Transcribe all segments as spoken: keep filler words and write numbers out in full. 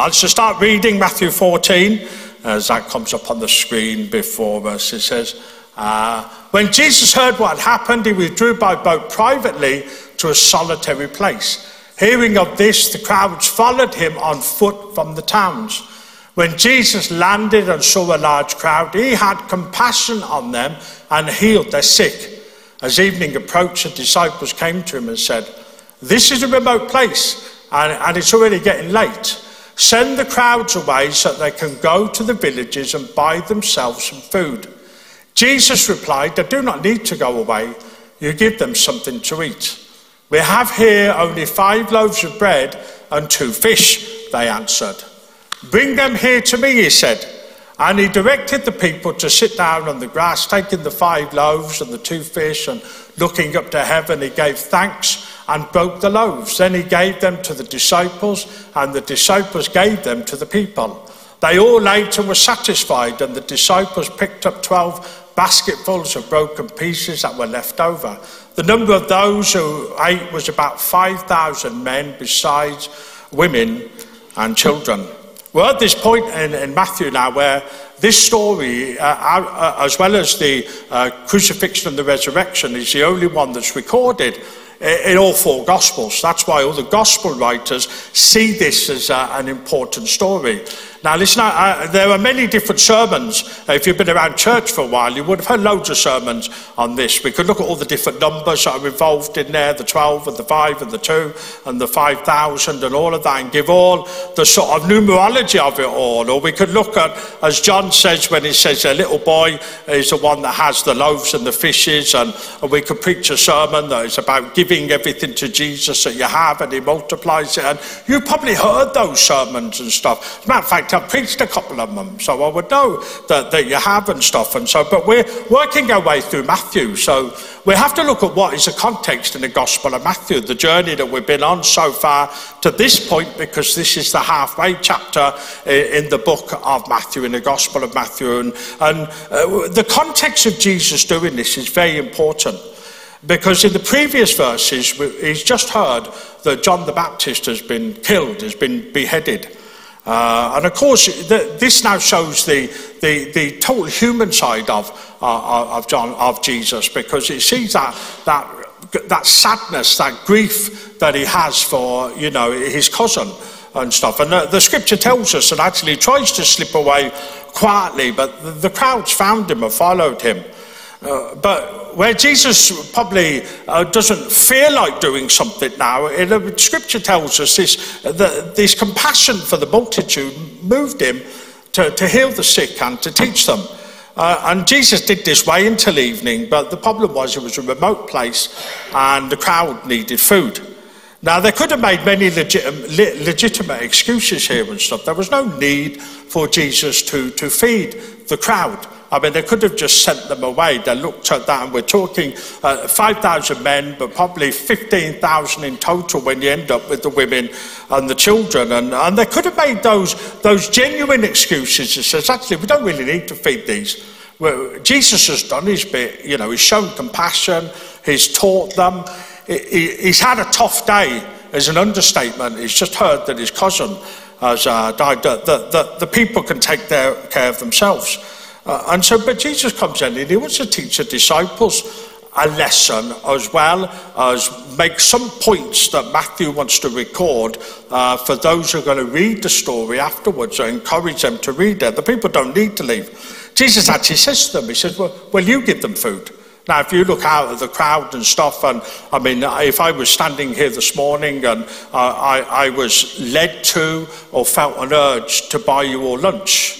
I shall start reading Matthew fourteen, as that comes up on the screen before us. It says, uh, when Jesus heard what had happened, he withdrew by boat privately to a solitary place. Hearing of this, the crowds followed him on foot from the towns. When Jesus landed and saw a large crowd, he had compassion on them and healed their sick. As evening approached, the disciples came to him and said, this is a remote place, and, and it's already getting late. Send the crowds away so that they can go to the villages and buy themselves some food. Jesus replied, they do not need to go away. You give them something to eat. We have here only five loaves of bread and two fish, they answered. Bring them here to me, he said. And he directed the people to sit down on the grass, taking the five loaves and the two fish, and looking up to heaven, he gave thanks and broke the loaves. Then he gave them to the disciples, and the disciples gave them to the people. They all ate and were satisfied, and the disciples picked up twelve basketfuls of broken pieces that were left over. The number of those who ate was about five thousand men, besides women and children. We're at this point in, in Matthew now where this story, uh, uh, as well as the uh, crucifixion and the resurrection, is the only one that's recorded in, in all four Gospels. That's why all the Gospel writers see this as uh, an important story. Now listen, uh, there are many different sermons. If you've been around church for a while, you would have heard loads of sermons on this. We could look at all the different numbers that are involved in there, the twelve and the five and the two and the five thousand and all of that, and give all the sort of numerology of it all. Or we could look at, as John says when he says a little boy is the one that has the loaves and the fishes, and, and we could preach a sermon that is about giving everything to Jesus that you have and he multiplies it. And you probably heard those sermons and stuff. As a matter of fact, I've preached a couple of them, so I would know that, that you have and stuff. And so, but we're working our way through Matthew, so we have to look at what is the context in the Gospel of Matthew, the journey that we've been on so far to this point, because this is the halfway chapter in the book of Matthew, in the Gospel of Matthew. And, and uh, the context of Jesus doing this is very important, because in the previous verses, he's just heard that John the Baptist has been killed, has been beheaded. Uh, and of course, the, this now shows the, the, the total human side of, uh, of, John, of Jesus, because it sees that, that, that sadness, that grief that he has for, you know, his cousin and stuff. And the, the scripture tells us that actually he tries to slip away quietly, but the, the crowds found him and followed him. Uh, but where Jesus probably uh, doesn't feel like doing something now, it, scripture tells us this, the, this compassion for the multitude moved him to, to heal the sick and to teach them. Uh, and Jesus did this way until evening, but the problem was it was a remote place and the crowd needed food. Now, they could have made many legitimate, legitimate excuses here and stuff. There was no need for Jesus to, to feed the crowd. I mean, they could have just sent them away. They looked at that, and we're talking uh, five thousand men, but probably fifteen thousand in total when you end up with the women and the children. And, and they could have made those, those genuine excuses. It says, actually, we don't really need to feed these. Well, Jesus has done his bit. You know, he's shown compassion. He's taught them. He, he's had a tough day, is an understatement. He's just heard that his cousin has uh, died. The, the, the people can take their care of themselves. Uh, and so, but Jesus comes in and he wants to teach the disciples a lesson, as well as make some points that Matthew wants to record uh, for those who are going to read the story afterwards. I encourage them to read it. The people don't need to leave. Jesus actually says to them, he says, well, well you give them food. Now, if you look out at the crowd and stuff, and I mean, if I was standing here this morning and uh, I, I was led to or felt an urge to buy you all lunch,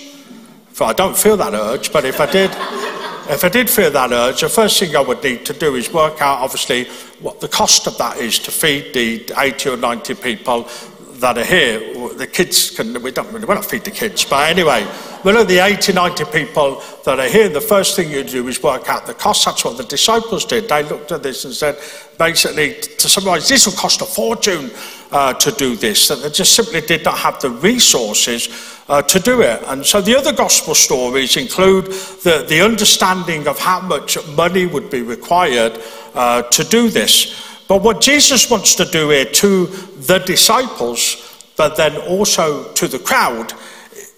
I don't feel that urge, but if I did, if I did feel that urge, the first thing I would need to do is work out, obviously, what the cost of that is to feed the eighty or ninety people that are here. The kids can, we don't really want to feed the kids, but anyway, we know the eighty, ninety people that are here. The first thing you do is work out the cost. That's what the disciples did. They looked at this and said, basically, to summarize, this will cost a fortune uh, to do this. So they just simply did not have the resources uh, to do it. And so the other gospel stories include the, the understanding of how much money would be required uh, to do this. But what Jesus wants to do here to the disciples, but then also to the crowd,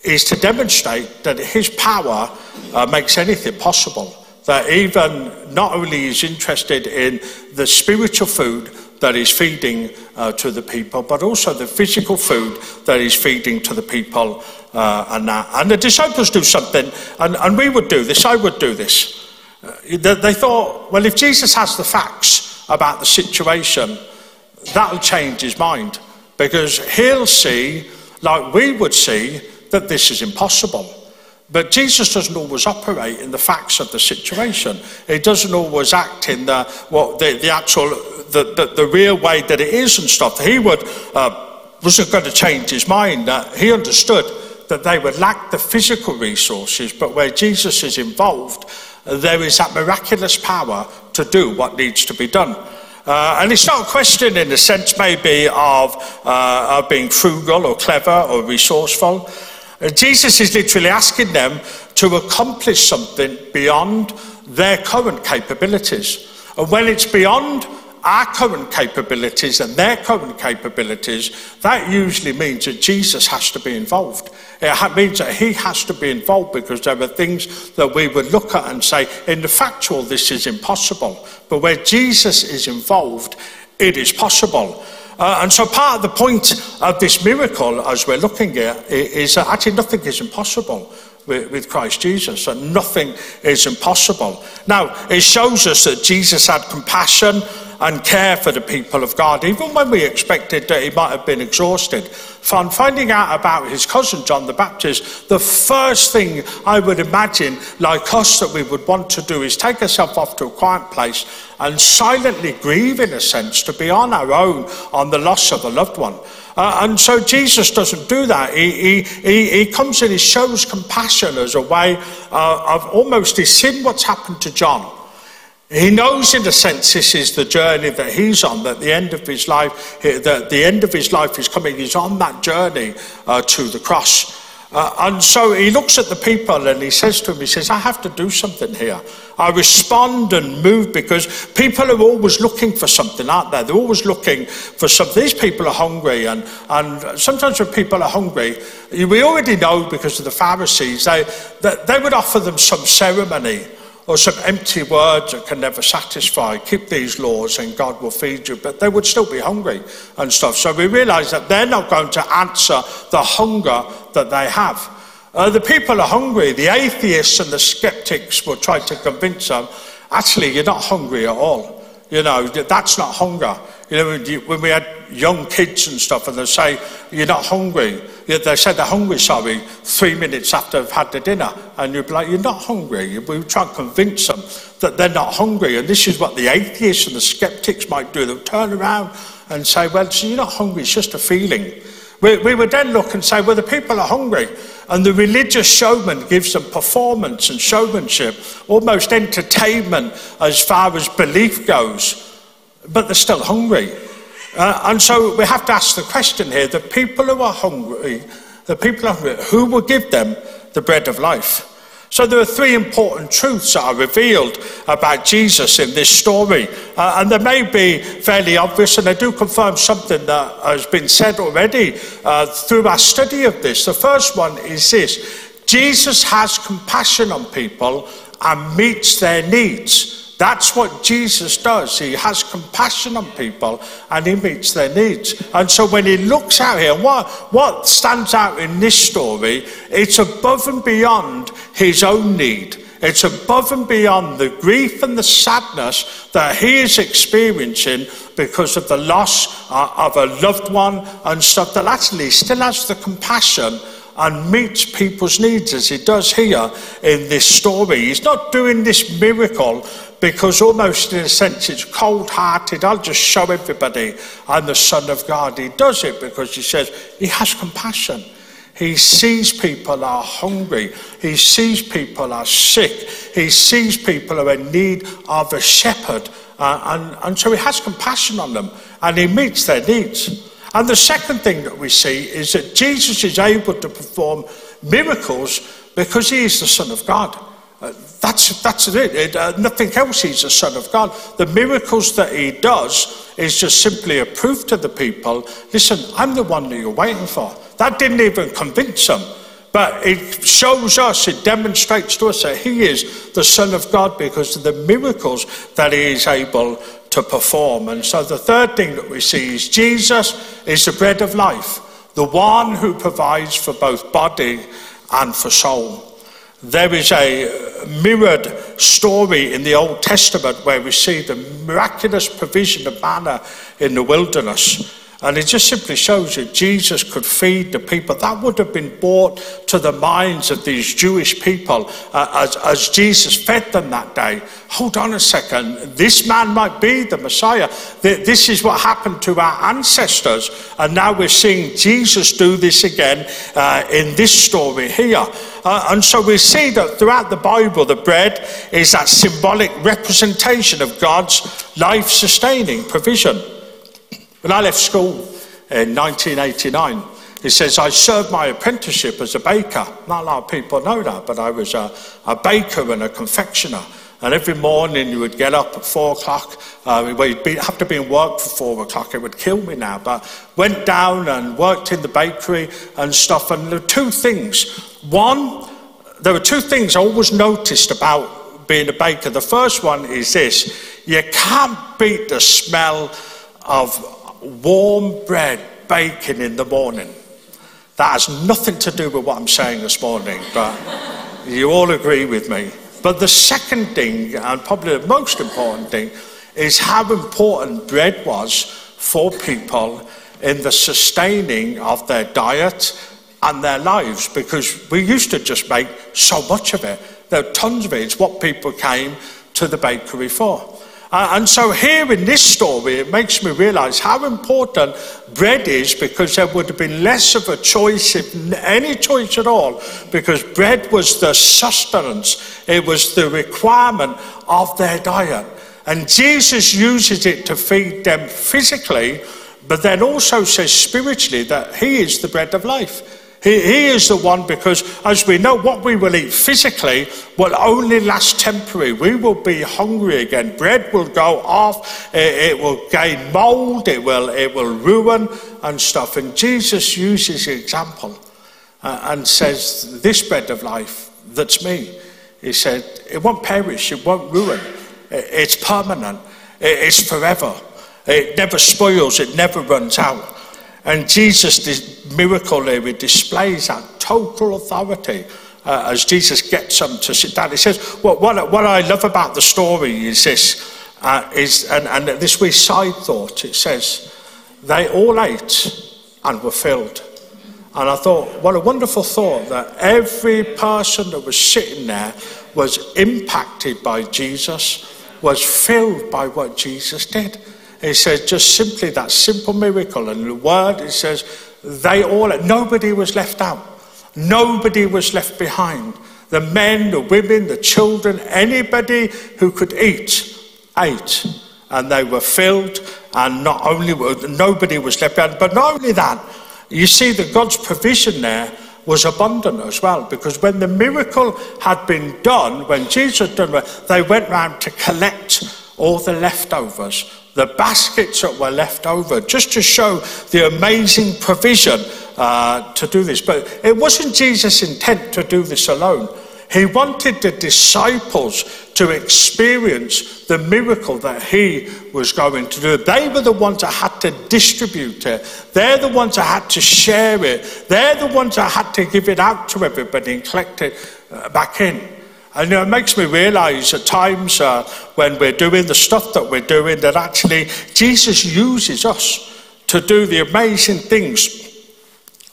is to demonstrate that his power uh, makes anything possible. That even not only is interested in the spiritual food that is feeding uh, to the people, but also the physical food that is feeding to the people uh, and that. And the disciples do something, and, and we would do this, I would do this. Uh, they, they thought, well, if Jesus has the facts about the situation, that'll change his mind, because he'll see, like we would see, that this is impossible. But Jesus doesn't always operate in the facts of the situation. He doesn't always act in the, well, the, the actual, the, the, the real way that it is and stuff. He would, uh, wasn't going to change his mind. Uh, he understood that they would lack the physical resources, but where Jesus is involved, uh, there is that miraculous power to do what needs to be done. Uh, and it's not a question in the sense maybe of, uh, of being frugal or clever or resourceful. Jesus is literally asking them to accomplish something beyond their current capabilities. And when it's beyond our current capabilities and their current capabilities, that usually means that Jesus has to be involved. It means that he has to be involved, because there are things that we would look at and say, in the factual, this is impossible. But where Jesus is involved, it is possible. Uh, and so part of the point of this miracle, as we're looking at, is that actually nothing is impossible with, with Christ Jesus, and nothing is impossible. Now, it shows us that Jesus had compassion and care for the people of God, even when we expected that he might have been exhausted. From finding out about his cousin, John the Baptist, the first thing I would imagine, like us, that we would want to do is take ourselves off to a quiet place and silently grieve, in a sense, to be on our own on the loss of a loved one. Uh, and so Jesus doesn't do that. He, he, he comes in, he shows compassion as a way uh, of almost, he's seen what's happened to John. He knows, in a sense, this is the journey that he's on, that the end of his life, that the end of his life is coming. He's on that journey uh, to the cross. Uh, and so he looks at the people and he says to him, he says, I have to do something here. I respond and move, because people are always looking for something, aren't they? They're always looking for something. These people are hungry, and, and sometimes when people are hungry, we already know because of the Pharisees, they, that they would offer them some ceremony or some empty words that can never satisfy. Keep these laws and God will feed you. But they would still be hungry and stuff. So we realise that they're not going to answer the hunger that they have. Uh, the people are hungry. The atheists and the sceptics will try to convince them, actually, you're not hungry at all. You know, that's not hunger. You know, when we had young kids and stuff, and they say, you're not hungry. They said they're hungry, sorry, three minutes after they've had the dinner. And you'd be like, you're not hungry. We try and convince them that they're not hungry. And this is what the atheists and the skeptics might do. They'll turn around and say, well, so you're not hungry, it's just a feeling. We, we would then look and say, well, the people are hungry. And the religious showman gives them performance and showmanship, almost entertainment as far as belief goes. But they're still hungry. Uh, and so we have to ask the question here, the people who are hungry, the people who are hungry, who will give them the bread of life? So there are three important truths that are revealed about Jesus in this story. Uh, and they may be fairly obvious, and they do confirm something that has been said already uh, through our study of this. The first one is this: Jesus has compassion on people and meets their needs. That's what Jesus does. He has compassion on people and he meets their needs. And so when he looks out here, what, what stands out in this story, it's above and beyond his own need. It's above and beyond the grief and the sadness that he is experiencing because of the loss of a loved one and stuff, that actually still has the compassion and meets people's needs, as he does here in this story. He's not doing this miracle because, almost in a sense, it's cold-hearted, I'll just show everybody I'm the Son of God. He does it because he says he has compassion. He sees people are hungry. He sees people are sick. He sees people who are in need of a shepherd. Uh, and, and so he has compassion on them and he meets their needs. And the second thing that we see is that Jesus is able to perform miracles because he is the Son of God. Uh, that's, that's it. it uh, nothing else. He's the Son of God. The miracles that he does is just simply a proof to the people, listen, I'm the one that you're waiting for. That didn't even convince them. But it shows us, it demonstrates to us that he is the Son of God because of the miracles that he is able to perform. And so the third thing that we see is Jesus is the bread of life, the one who provides for both body and for soul. There is a mirrored story in the Old Testament where we see the miraculous provision of manna in the wilderness. And it just simply shows that Jesus could feed the people. That would have been brought to the minds of these Jewish people uh, as, as Jesus fed them that day. Hold on a second, this man might be the Messiah. This is what happened to our ancestors. And now we're seeing Jesus do this again uh, in this story here. Uh, and so we see that throughout the Bible, the bread is that symbolic representation of God's life-sustaining provision. When I left school in nineteen eighty-nine, it says I served my apprenticeship as a baker. Not a lot of people know that, but I was a, a baker and a confectioner. And every morning you would get up at four o'clock. Uh, we'd be, have to be in work for four o'clock. It would kill me now. But went down and worked in the bakery and stuff. And there were two things. One, there were two things I always noticed about being a baker. The first one is this. You can't beat the smell of warm bread baking in the morning. That has nothing to do with what I'm saying this morning, but you all agree with me. But the second thing, and probably the most important thing, is how important bread was for people in the sustaining of their diet and their lives, because we used to just make so much of it. There were tons of it. It's what people came to the bakery for. Uh, and so here in this story, it makes me realise how important bread is, because there would have been less of a choice, if any choice at all, because bread was the sustenance. It was the requirement of their diet. And Jesus uses it to feed them physically, but then also says spiritually that he is the bread of life. He, he is the one, because as we know, what we will eat physically will only last temporary. We will be hungry again. Bread will go off. It, it will gain mold. It will, it will ruin and stuff. And Jesus uses the example uh, and says, this bread of life, that's me. He said, it won't perish. It won't ruin. It, it's permanent. It, it's forever. It never spoils. It never runs out. And Jesus, this miracle here, he displays that total authority uh, as Jesus gets them to sit down. He says, well, what, what I love about the story is this, uh, is, and, and this we side thought, it says, they all ate and were filled. And I thought, what a wonderful thought, that every person that was sitting there was impacted by Jesus, was filled by what Jesus did. It says just simply that simple miracle. And the word, it says, they all, nobody was left out. Nobody was left behind. The men, the women, the children, anybody who could eat, ate. And they were filled, and not only, nobody was left behind. But not only that, you see that God's provision there was abundant as well, because when the miracle had been done, when Jesus had done it, they went round to collect all the leftovers, the baskets that were left over, just to show the amazing provision uh, to do this. But it wasn't Jesus' intent to do this alone. He wanted the disciples to experience the miracle that he was going to do. They were the ones that had to distribute it. They're the ones that had to share it. They're the ones that had to give it out to everybody and collect it uh, back in. And you know, it makes me realise at times uh, when we're doing the stuff that we're doing, that actually Jesus uses us to do the amazing things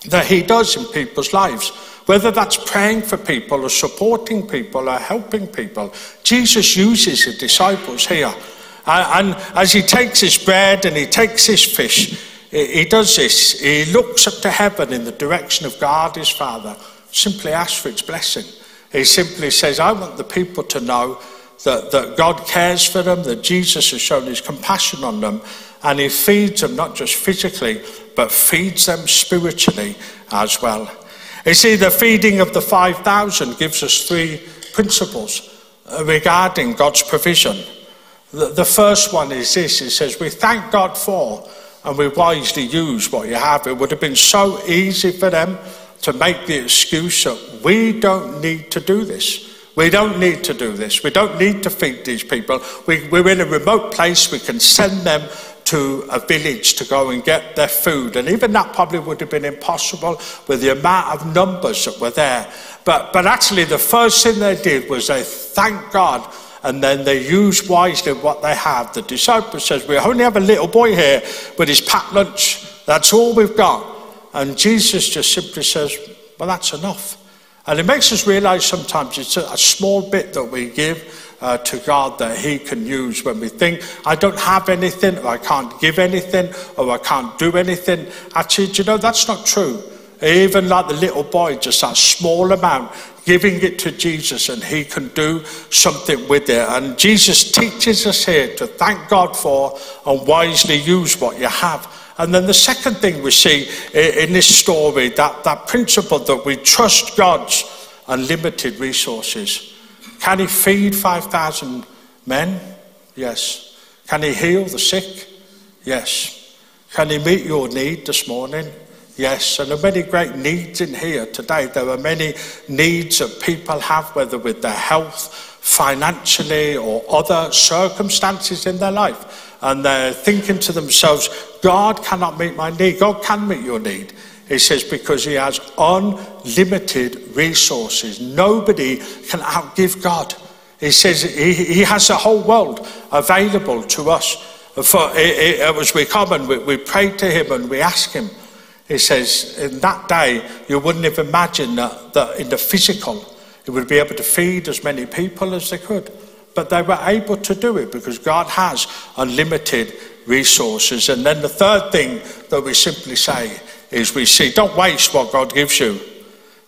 that he does in people's lives. Whether that's praying for people or supporting people or helping people, Jesus uses the disciples here. Uh, and as he takes his bread and he takes his fish, he, he does this. He looks up to heaven in the direction of God his Father, simply asks for its blessing. He simply says, I want the people to know that, that God cares for them, that Jesus has shown his compassion on them, and he feeds them not just physically, but feeds them spiritually as well. You see, the feeding of the five thousand gives us three basic principles regarding God's provision. The first one is this, it says, we thank God for and we wisely use what you have. It would have been so easy for them to make the excuse that we don't need to do this. We don't need to do this. We don't need to feed these people. We, we're in a remote place. We can send them to a village to go and get their food. And even that probably would have been impossible with the amount of numbers that were there. But, but actually the first thing they did was they thanked God, and then they use wisely what they have. The disciple says, we only have a little boy here with his packed lunch. That's all we've got. And Jesus just simply says, well, that's enough. And it makes us realize sometimes it's a small bit that we give uh, to God that he can use when we think, I don't have anything, or I can't give anything, or I can't do anything. Actually, do you know, that's not true. Even like the little boy, just that small amount, giving it to Jesus, and he can do something with it. And Jesus teaches us here to thank God for and wisely use what you have. And then the second thing we see in this story, that, that principle that we trust God's unlimited resources. Can he feed five thousand men? Yes. Can he heal the sick? Yes. Can he meet your need this morning? Yes, and there are many great needs in here today. There are many needs that people have, whether with their health, financially, or other circumstances in their life. And they're thinking to themselves, God cannot meet my need. God can meet your need. He says, because he has unlimited resources. Nobody can outgive God. He says he, he has the whole world available to us. For it, it, as we come and we, we pray to him and we ask him, he says, in that day, you wouldn't have imagined that, that in the physical, it would be able to feed as many people as they could. But they were able to do it because God has unlimited resources. And then the third thing that we simply say is we see, don't waste what God gives you.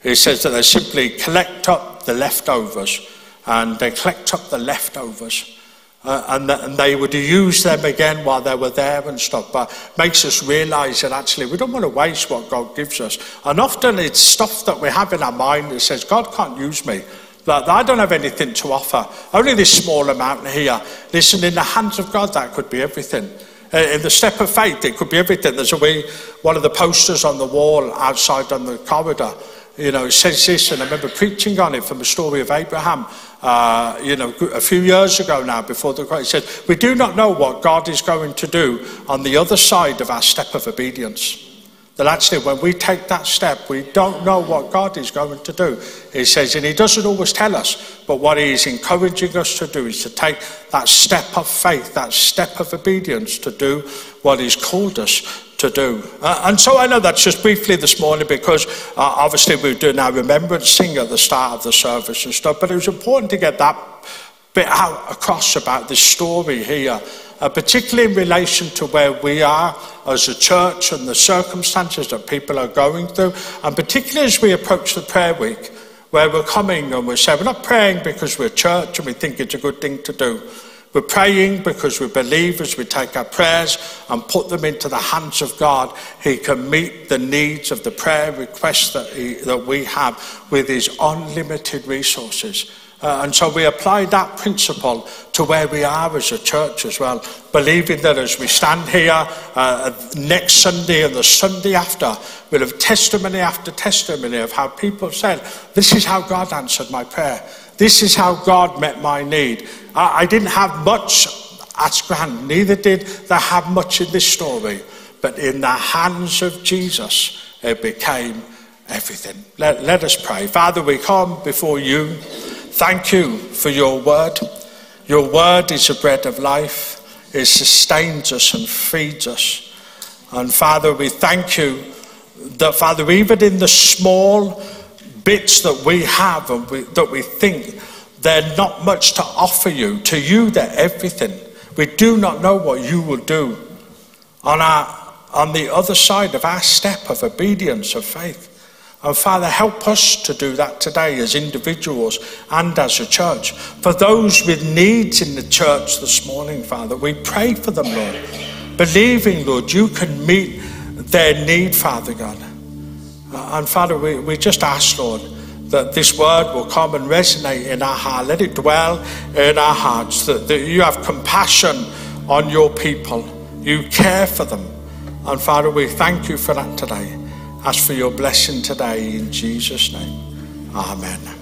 He says that they simply collect up the leftovers. And they collect up the leftovers. Uh, and, th and they would use them again while they were there and stuff. But it makes us realise that actually we don't want to waste what God gives us. And often it's stuff that we have in our mind that says, God can't use me. Like, I don't have anything to offer. Only this small amount here. Listen, in the hands of God, that could be everything. In the step of faith, it could be everything. There's a way, one of the posters on the wall outside on the corridor, you know, it says this, and I remember preaching on it from the story of Abraham, uh, you know, a few years ago now before the cross. It says, we do not know what God is going to do on the other side of our step of obedience. That actually when we take that step, we don't know what God is going to do. He says, and he doesn't always tell us, but what he is encouraging us to do is to take that step of faith, that step of obedience to do what he's called us to do. Uh, and so I know that's just briefly this morning because uh, obviously we were doing our remembrance sing at the start of the service and stuff, but it was important to get that bit out across about this story here, uh, particularly in relation to where we are as a church and the circumstances that people are going through, and particularly as we approach the prayer week, where we're coming and we're saying we're not praying because we're a church and we think it's a good thing to do. We're praying because we believe as we take our prayers and put them into the hands of God, he can meet the needs of the prayer requests that, he, that we have with his unlimited resources. Uh, and so we apply that principle to where we are as a church as well, believing that as we stand here uh, next Sunday and the Sunday after, we'll have testimony after testimony of how people said, this is how God answered my prayer. This is how God met my need. I didn't have much at hand, neither did they have much in this story. But in the hands of Jesus, it became everything. Let, let us pray. Father, we come before you. Thank you for your word. Your word is the bread of life. It sustains us and feeds us. And Father, we thank you that, Father, even in the small bits that we have and we, that we think they're not much to offer you, to you they're everything. We do not know what you will do on, our, on the other side of our step of obedience of faith. And Father, help us to do that today as individuals and as a church. For those with needs in the church this morning, Father, we pray for them, Lord, believing, Lord, you can meet their need, Father God. And Father, we, we just ask, Lord, that this word will come and resonate in our heart. Let it dwell in our hearts, that, that you have compassion on your people. You care for them. And Father, we thank you for that today. Ask for your blessing today in Jesus' name. Amen.